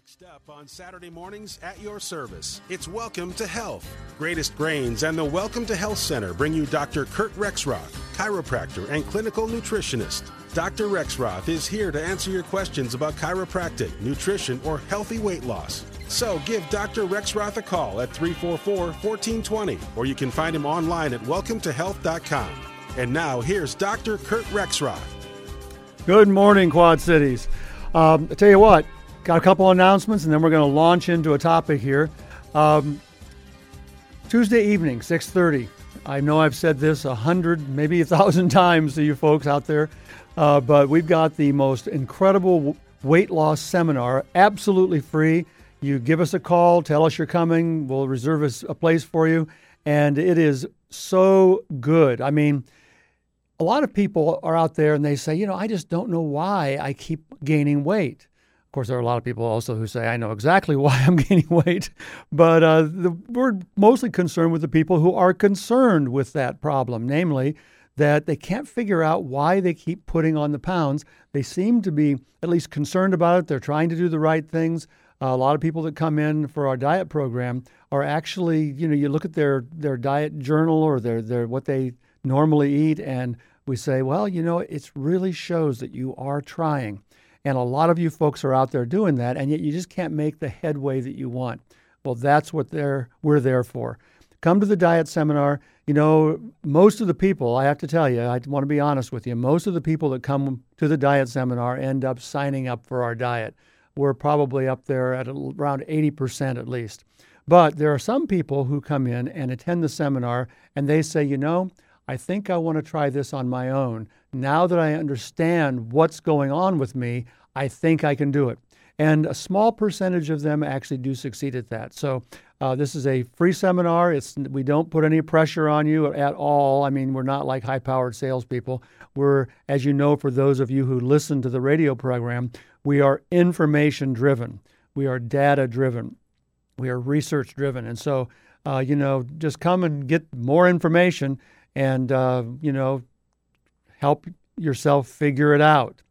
Next up on Saturday mornings at your service, it's Welcome to Health. Greatest Brains and the Welcome to Health Center bring you Dr. Kurt Rexroth, chiropractor and clinical nutritionist. Dr. Rexroth is here to answer your questions about chiropractic, nutrition, or healthy weight loss. So give Dr. Rexroth a call at 344-1420, or you can find him online at welcometohealth.com. And now here's Dr. Kurt Rexroth. Good morning, Quad Cities. I tell you what, got a couple announcements, and then we're going to launch into a topic here. Tuesday evening, 6:30. I know I've said this 100, maybe 1,000 times to you folks out there, but we've got the most incredible weight loss seminar, absolutely free. You give us a call, tell us you're coming, we'll reserve a place for you, and it is so good. I mean, a lot of people are out there and they say, you know, I just don't know why I keep gaining weight. Of course, there are a lot of people also who say, I know exactly why I'm gaining weight, but we're mostly concerned with the people who are concerned with that problem, namely that they can't figure out why they keep putting on the pounds. They seem to be at least concerned about it. They're trying to do the right things. A lot of people that come in for our diet program are actually, you know, you look at their diet journal or their what they normally eat, and we say, well, you know, it really shows that you are trying. And a lot of you folks are out there doing that, and yet you just can't make the headway that you want. Well, that's what we're there for. Come to the diet seminar. You know, most of the people, I have to tell you, I want to be honest with you, most of the people that come to the diet seminar end up signing up for our diet. We're probably up there at around 80% at least. But there are some people who come in and attend the seminar, and they say, you know, I think I want to try this on my own. Now that I understand what's going on with me, I think I can do it. And a small percentage of them actually do succeed at that. So this is a free seminar. We don't put any pressure on you at all. I mean, we're not like high-powered salespeople. We're, as you know, for those of you who listen to the radio program, we are information-driven. We are data-driven. We are research-driven. And so, you know, just come and get more information and, you know, help yourself figure it out.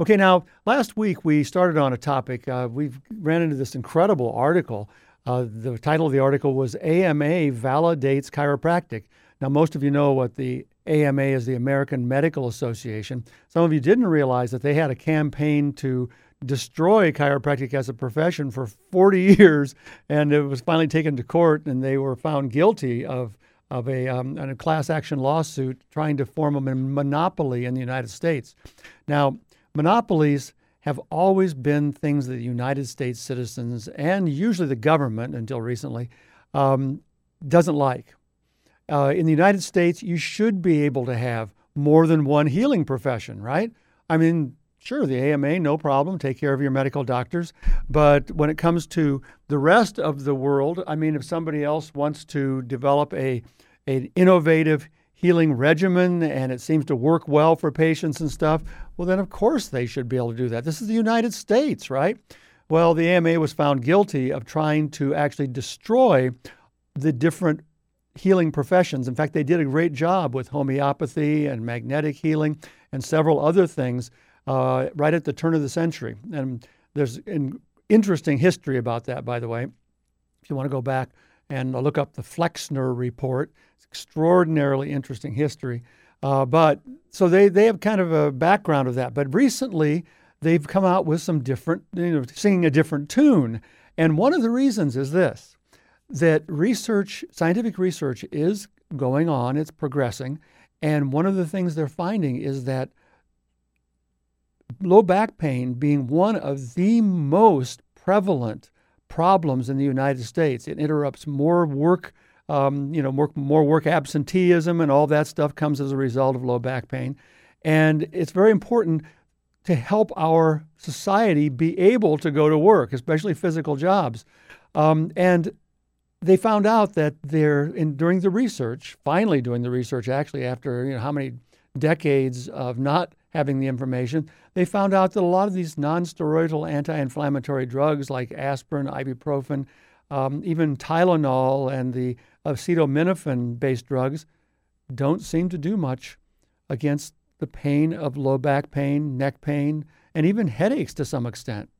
Okay, now, last week we started on a topic. We ran into this incredible article. The title of the article was AMA Validates Chiropractic. Now, most of you know what the AMA is, the American Medical Association. Some of you didn't realize that they had a campaign to destroy chiropractic as a profession for 40 years, and it was finally taken to court, and they were found guilty of a class action lawsuit trying to form a monopoly in the United States. Now, monopolies have always been things that United States citizens and usually the government, until recently, doesn't like. In the United States, you should be able to have more than one healing profession, right? I mean, sure, the AMA, no problem. Take care of your medical doctors. But when it comes to the rest of the world, I mean, if somebody else wants to develop an innovative healing regimen and it seems to work well for patients and stuff, well, then, of course, they should be able to do that. This is the United States, right? Well, the AMA was found guilty of trying to actually destroy the different healing professions. In fact, they did a great job with homeopathy and magnetic healing and several other things right at the turn of the century. And there's an interesting history about that, by the way. If you want to go back and look up the Flexner Report, it's extraordinarily interesting history. But so they have kind of a background of that. But recently, they've come out with some different, you know, singing a different tune. And one of the reasons is this, that research, scientific research is going on, it's progressing. And one of the things they're finding is that low back pain being one of the most prevalent problems in the United States. It interrupts more work, more work absenteeism and all that stuff comes as a result of low back pain. And it's very important to help our society be able to go to work, especially physical jobs. And they found out that during the research, after, you know, how many decades of not having the information, they found out that a lot of these non-steroidal anti-inflammatory drugs like aspirin, ibuprofen, even Tylenol and the acetaminophen-based drugs don't seem to do much against the pain of low back pain, neck pain, and even headaches to some extent.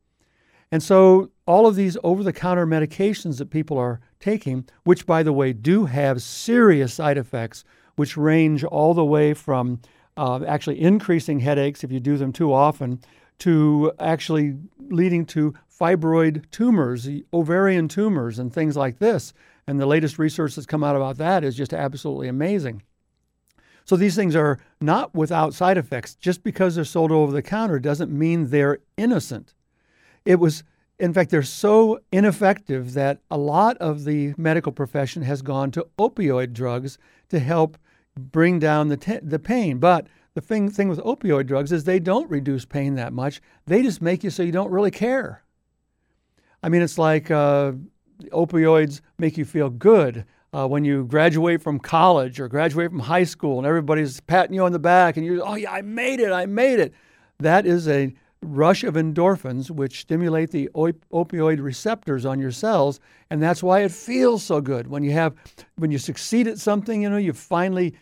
And so all of these over-the-counter medications that people are taking, which, by the way, do have serious side effects, which range all the way from actually increasing headaches if you do them too often, to actually leading to fibroid tumors, ovarian tumors, and things like this. And the latest research that's come out about that is just absolutely amazing. So these things are not without side effects. Just because they're sold over the counter doesn't mean they're innocent. In fact, they're so ineffective that a lot of the medical profession has gone to opioid drugs to help bring down the pain. But the thing with opioid drugs is they don't reduce pain that much. They just make you so you don't really care. I mean, it's like opioids make you feel good when you graduate from college or graduate from high school and everybody's patting you on the back and you're, oh, yeah, I made it. That is a rush of endorphins, which stimulate the opioid receptors on your cells, and that's why it feels so good when you succeed at something. You know, you finally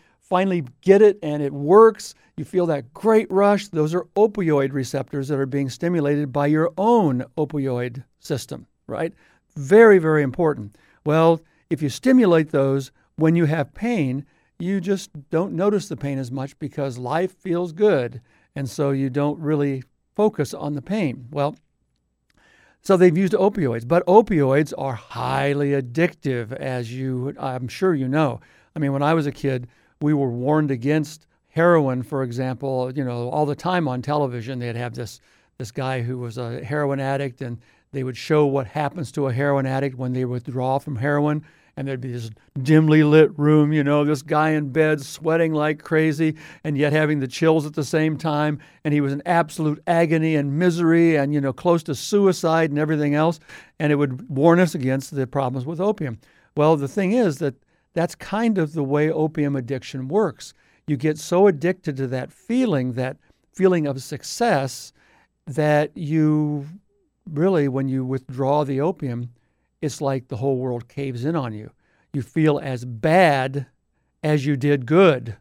get it, and it works. You feel that great rush. Those are opioid receptors that are being stimulated by your own opioid system, right? Very, very important. Well, if you stimulate those when you have pain, you just don't notice the pain as much because life feels good, and so you don't really focus on the pain. Well, so they've used opioids, but opioids are highly addictive, as I'm sure you know. I mean, when I was a kid, we were warned against heroin, for example, you know, all the time on television. They'd have this guy who was a heroin addict, and they would show what happens to a heroin addict when they withdraw from heroin. And there'd be this dimly lit room, you know, this guy in bed sweating like crazy and yet having the chills at the same time. And he was in absolute agony and misery and, you know, close to suicide and everything else. And it would warn us against the problems with opium. Well, the thing is that that's kind of the way opium addiction works. You get so addicted to that feeling of success, that you really, when you withdraw the opium, it's like the whole world caves in on you. You feel as bad as you did good.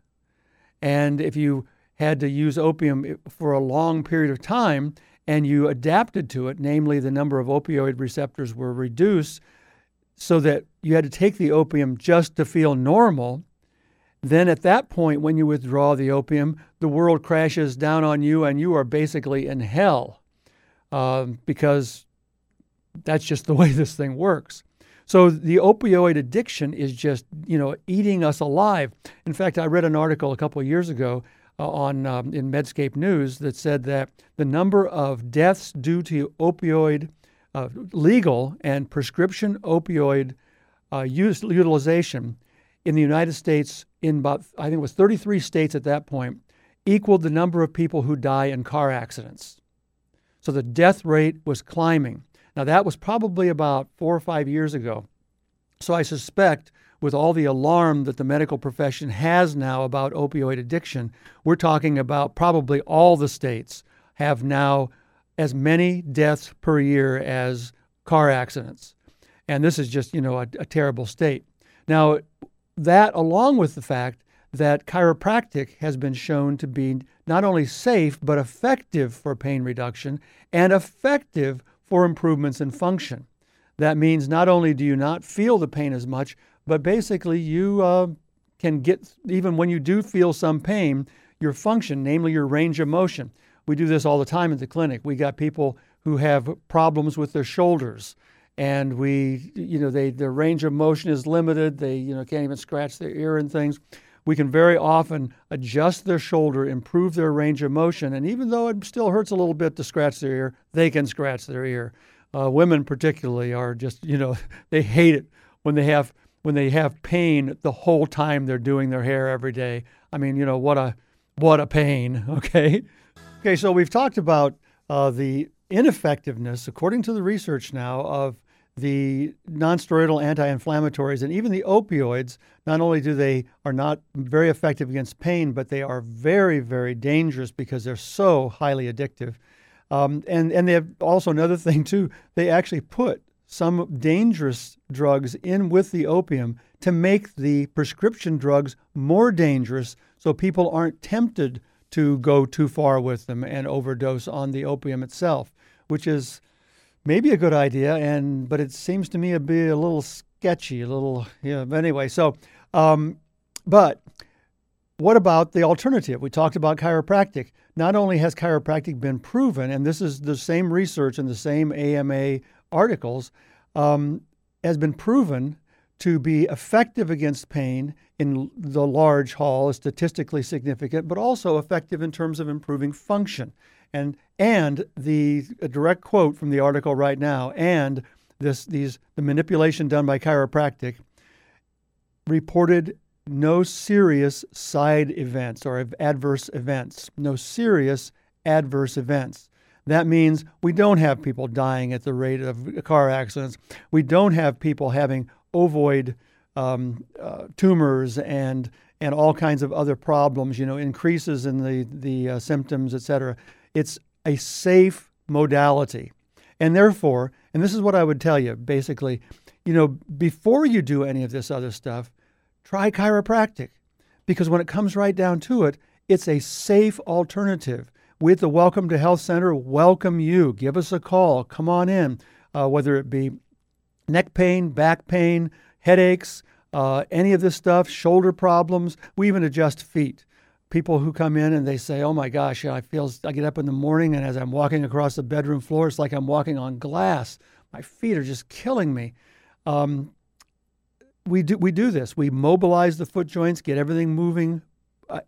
And if you had to use opium for a long period of time and you adapted to it, namely the number of opioid receptors were reduced so that you had to take the opium just to feel normal, then at that point when you withdraw the opium, the world crashes down on you and you are basically in hell because that's just the way this thing works. So the opioid addiction is just, you know, eating us alive. In fact, I read an article a couple of years ago in Medscape News that said that the number of deaths due to opioid, legal and prescription opioid utilization in the United States in about, I think it was 33 states at that point, equaled the number of people who die in car accidents. So the death rate was climbing. Now, that was probably about 4 or 5 years ago. So I suspect with all the alarm that the medical profession has now about opioid addiction, we're talking about probably all the states have now as many deaths per year as car accidents. And this is just, you know, a terrible state. Now, that along with the fact that chiropractic has been shown to be not only safe, but effective for pain reduction and effective for improvements in function. That means not only do you not feel the pain as much, but basically you can get, even when you do feel some pain, your function, namely your range of motion. We do this all the time at the clinic. We got people who have problems with their shoulders, and we, you know, their range of motion is limited. They, you know, can't even scratch their ear and things. We can very often adjust their shoulder, improve their range of motion, and even though it still hurts a little bit to scratch their ear, they can scratch their ear. Women particularly are just, you know, they hate it when they have pain the whole time they're doing their hair every day. I mean, you know, what a pain, okay? Okay, so we've talked about the ineffectiveness, according to the research now, of the nonsteroidal anti-inflammatories and even the opioids. Not only are not very effective against pain, but they are very, very dangerous because they're so highly addictive. And they have also another thing too. They actually put some dangerous drugs in with the opium to make the prescription drugs more dangerous, so people aren't tempted to go too far with them and overdose on the opium itself, which is maybe a good idea, but it seems to me it'd be a little sketchy, anyway. So, but what about the alternative? We talked about chiropractic. Not only has chiropractic been proven, and this is the same research and the same AMA articles, has been proven to be effective against pain in the large haul, is statistically significant, but also effective in terms of improving function. And the direct quote from the article right now, and the manipulation done by chiropractic reported no serious side events or adverse events. No serious adverse events. That means we don't have people dying at the rate of car accidents. We don't have people having ovoid tumors and all kinds of other problems, increases in the symptoms, et cetera. It's a safe modality. And therefore, and this is what I would tell you, basically, before you do any of this other stuff, try chiropractic, because when it comes right down to it, it's a safe alternative. With the Welcome to Health Center, welcome you. Give us a call. Come on in, whether it be neck pain, back pain, headaches, any of this stuff, shoulder problems. We even adjust feet. People who come in and they say, oh my gosh, I get up in the morning and as I'm walking across the bedroom floor, it's like I'm walking on glass. My feet are just killing me. We do this. We mobilize the foot joints, get everything moving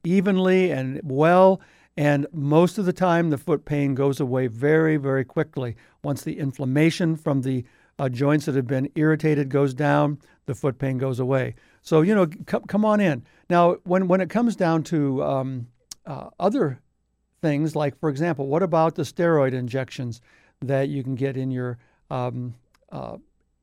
evenly and well, and most of the time the foot pain goes away very, very quickly. Once the inflammation from the joints that have been irritated goes down, the foot pain goes away. So, come on in. Now, when it comes down to other things, like, for example, what about the steroid injections that you can get in your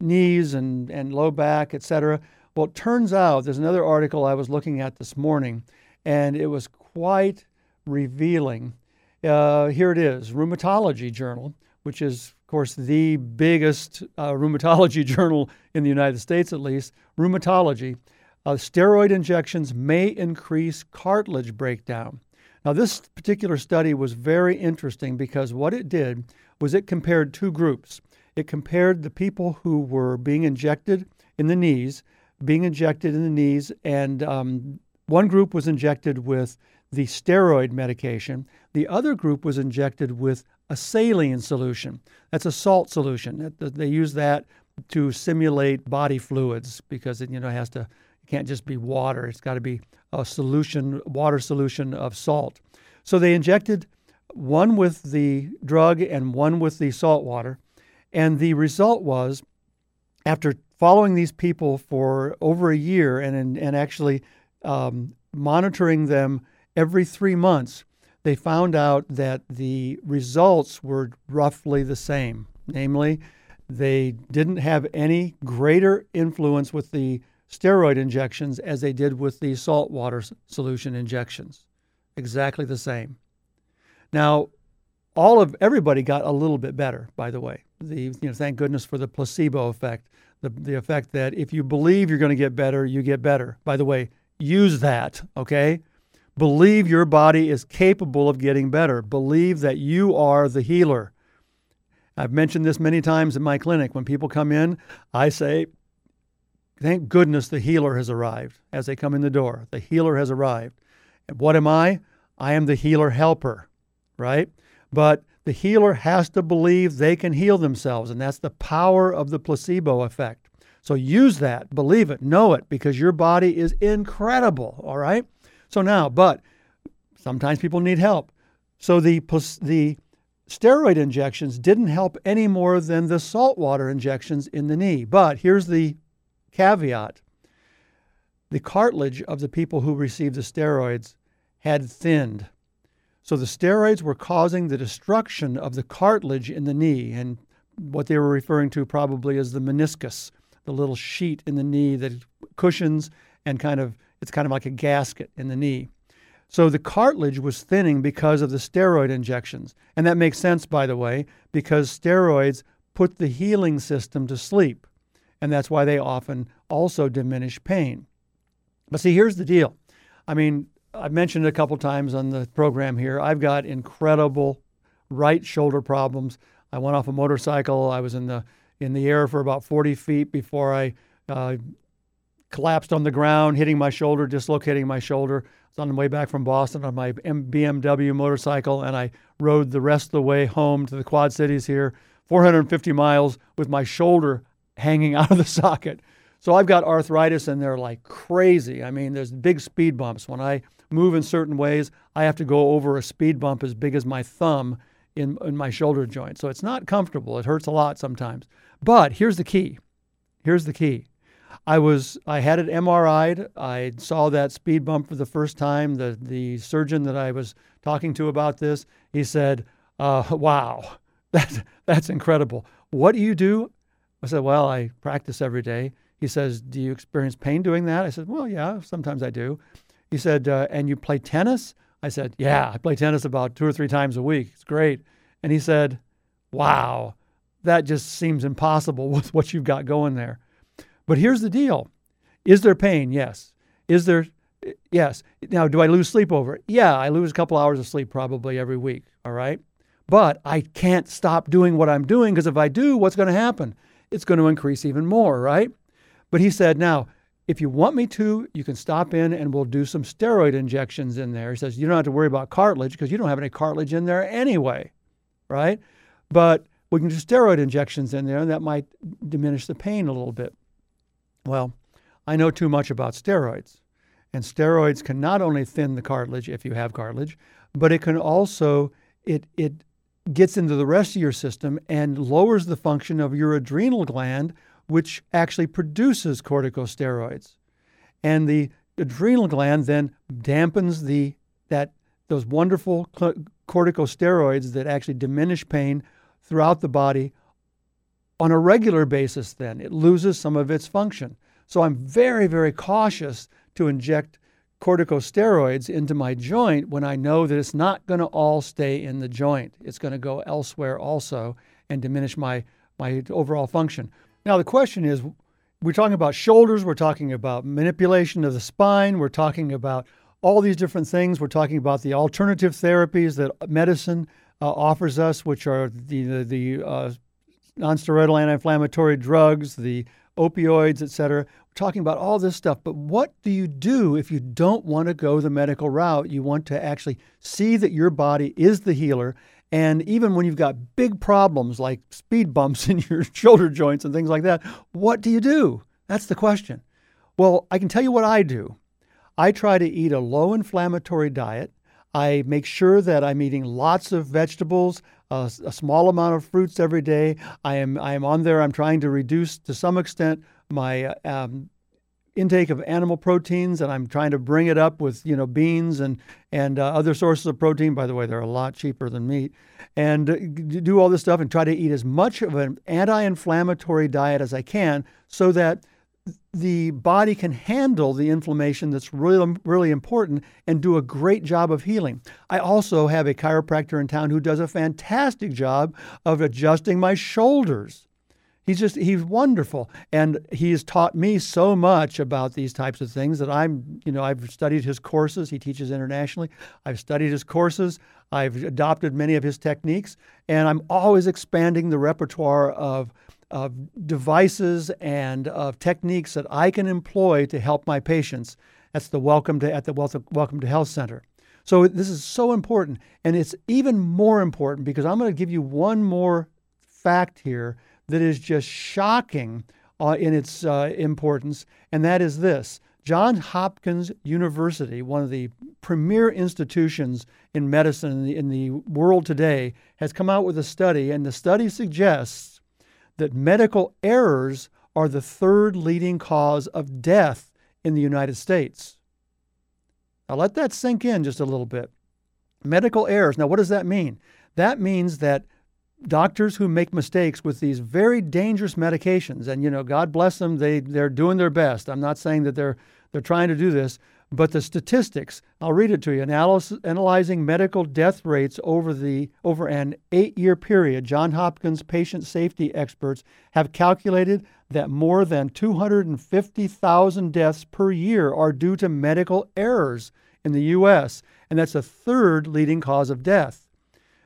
knees and low back, et cetera? Well, it turns out there's another article I was looking at this morning, and it was quite revealing. Here it is, Rheumatology Journal, which is, of course, the biggest rheumatology journal in the United States, at least. Rheumatology, steroid injections may increase cartilage breakdown. Now, this particular study was very interesting because what it did was it compared two groups. It compared the people who were being injected in the knees, and one group was injected with the steroid medication. The other group was injected with a saline solution. That's a salt solution. They use that to simulate body fluids because it it can't just be water. It's got to be a solution, water solution of salt. So they injected one with the drug and one with the salt water. And the result was, after following these people for over a year and actually monitoring them every 3 months, they found out that the results were roughly the same. Namely, they didn't have any greater influence with the steroid injections as they did with the salt water solution injections. Exactly the same. Now, everybody got a little bit better, by the way. Thank goodness for the placebo effect, the effect that if you believe you're going to get better, you get better. By the way, use that, okay? Believe your body is capable of getting better. Believe that you are the healer. I've mentioned this many times in my clinic. When people come in, I say, thank goodness the healer has arrived. As they come in the door, the healer has arrived. And what am I? I am the healer helper, right? But the healer has to believe they can heal themselves, and that's the power of the placebo effect. So use that, believe it, know it, because your body is incredible, all right? So now, but sometimes people need help. So the steroid injections didn't help any more than the salt water injections in the knee. But here's the caveat. The cartilage of the people who received the steroids had thinned. So the steroids were causing the destruction of the cartilage in the knee, and what they were referring to probably is the meniscus, the little sheet in the knee that cushions and it's kind of like a gasket in the knee. So the cartilage was thinning because of the steroid injections. And that makes sense, by the way, because steroids put the healing system to sleep, and that's why they often also diminish pain. But see, here's the deal. I've mentioned it a couple times on the program here. I've got incredible right shoulder problems. I went off a motorcycle. I was in the air for about 40 feet before I collapsed on the ground, hitting my shoulder, dislocating my shoulder. I was on the way back from Boston on my BMW motorcycle, and I rode the rest of the way home to the Quad Cities here, 450 miles with my shoulder hanging out of the socket. So I've got arthritis in there like crazy. I mean, there's big speed bumps. When I move in certain ways, I have to go over a speed bump as big as my thumb in my shoulder joint. So it's not comfortable. It hurts a lot sometimes. But here's the key. Here's the key. I had it MRI'd. I saw that speed bump for the first time. The surgeon that I was talking to about this, he said, wow, that's incredible. What do you do? I said, well, I practice every day. He says, do you experience pain doing that? I said, well, yeah, sometimes I do. He said, and you play tennis? I said, yeah, I play tennis about 2 or 3 times a week. It's great. And he said, wow, that just seems impossible with what you've got going there. But here's the deal. Is there pain? Yes. Is there? Yes. Now, do I lose sleep over it? Yeah, I lose a couple hours of sleep probably every week, all right? But I can't stop doing what I'm doing, because if I do, what's going to happen? It's going to increase even more, right? But he said, now, if you want me to, you can stop in and we'll do some steroid injections in there. He says, you don't have to worry about cartilage because you don't have any cartilage in there anyway, right? But we can do steroid injections in there, and that might diminish the pain a little bit. Well, I know too much about steroids, and steroids can not only thin the cartilage if you have cartilage, but it can also, it gets into the rest of your system and lowers the function of your adrenal gland, which actually produces corticosteroids. And the adrenal gland then dampens those wonderful corticosteroids that actually diminish pain throughout the body. On a regular basis, then, it loses some of its function. So I'm very, very cautious to inject corticosteroids into my joint when I know that it's not going to all stay in the joint. It's going to go elsewhere also and diminish my overall function. Now, the question is, we're talking about shoulders, we're talking about manipulation of the spine, we're talking about all these different things, we're talking about the alternative therapies that medicine offers us, which are the nonsteroidal anti-inflammatory drugs, the opioids, et cetera. We're talking about all this stuff. But what do you do if you don't want to go the medical route? You want to actually see that your body is the healer. And even when you've got big problems like speed bumps in your shoulder joints and things like that, what do you do? That's the question. Well, I can tell you what I do. I try to eat a low inflammatory diet. I make sure that I'm eating lots of vegetables, a small amount of fruits every day. I am on there. I'm trying to reduce to some extent my intake of animal proteins, and I'm trying to bring it up with beans and other sources of protein. By the way, they're a lot cheaper than meat. And do all this stuff and try to eat as much of an anti-inflammatory diet as I can, so that the body can handle the inflammation that's really, really important and do a great job of healing. I also have a chiropractor in town who does a fantastic job of adjusting my shoulders. He's wonderful. And he has taught me so much about these types of things that I've studied his courses. He teaches internationally. I've studied his courses. I've adopted many of his techniques, and I'm always expanding the repertoire of devices and of techniques that I can employ to help my patients. That's the Welcome to Health Center. So this is so important. And it's even more important because I'm going to give you one more fact here that is just shocking in its importance, and that is this. Johns Hopkins University, one of the premier institutions in medicine in the world today, has come out with a study, and the study suggests that medical errors are the third leading cause of death in the United States. Now let that sink in just a little bit. Medical errors. Now what does that mean? That means that doctors who make mistakes with these very dangerous medications, and God bless them, they're doing their best. I'm not saying that they're trying to do this, but the statistics, I'll read it to you. Analyzing medical death rates over an 8-year period, Johns Hopkins patient safety experts have calculated that more than 250,000 deaths per year are due to medical errors in the U.S., and that's the third leading cause of death.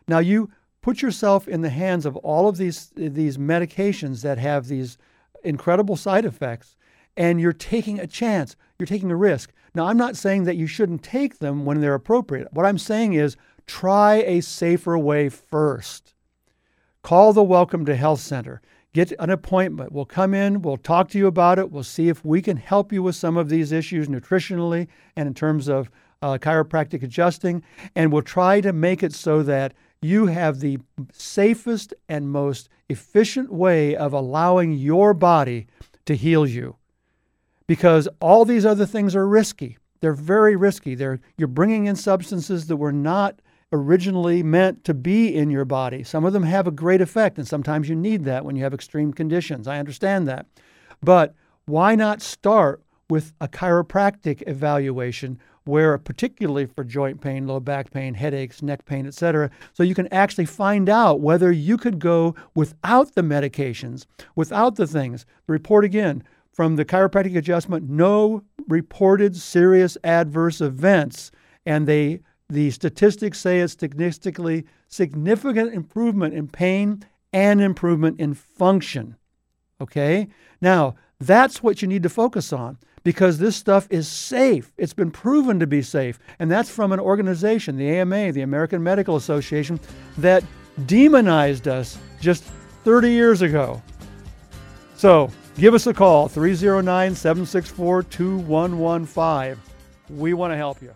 Now, you put yourself in the hands of all of these medications that have these incredible side effects, and you're taking a chance, you're taking a risk. Now, I'm not saying that you shouldn't take them when they're appropriate. What I'm saying is try a safer way first. Call the Welcome to Health Center. Get an appointment. We'll come in, we'll talk to you about it. We'll see if we can help you with some of these issues nutritionally and in terms of chiropractic adjusting. And we'll try to make it so that you have the safest and most efficient way of allowing your body to heal you. Because all these other things are risky. They're very risky. You're bringing in substances that were not originally meant to be in your body. Some of them have a great effect, and sometimes you need that when you have extreme conditions. I understand that. But why not start with a chiropractic evaluation where, particularly for joint pain, low back pain, headaches, neck pain, etc., so you can actually find out whether you could go without the medications, without the things. The report again, from the chiropractic adjustment, no reported serious adverse events, and the statistics say it's statistically significant improvement in pain and improvement in function. Okay? Now, that's what you need to focus on, because this stuff is safe. It's been proven to be safe, and that's from an organization, the AMA, the American Medical Association, that demonized us just 30 years ago. So, give us a call, 309-764-2115. We want to help you.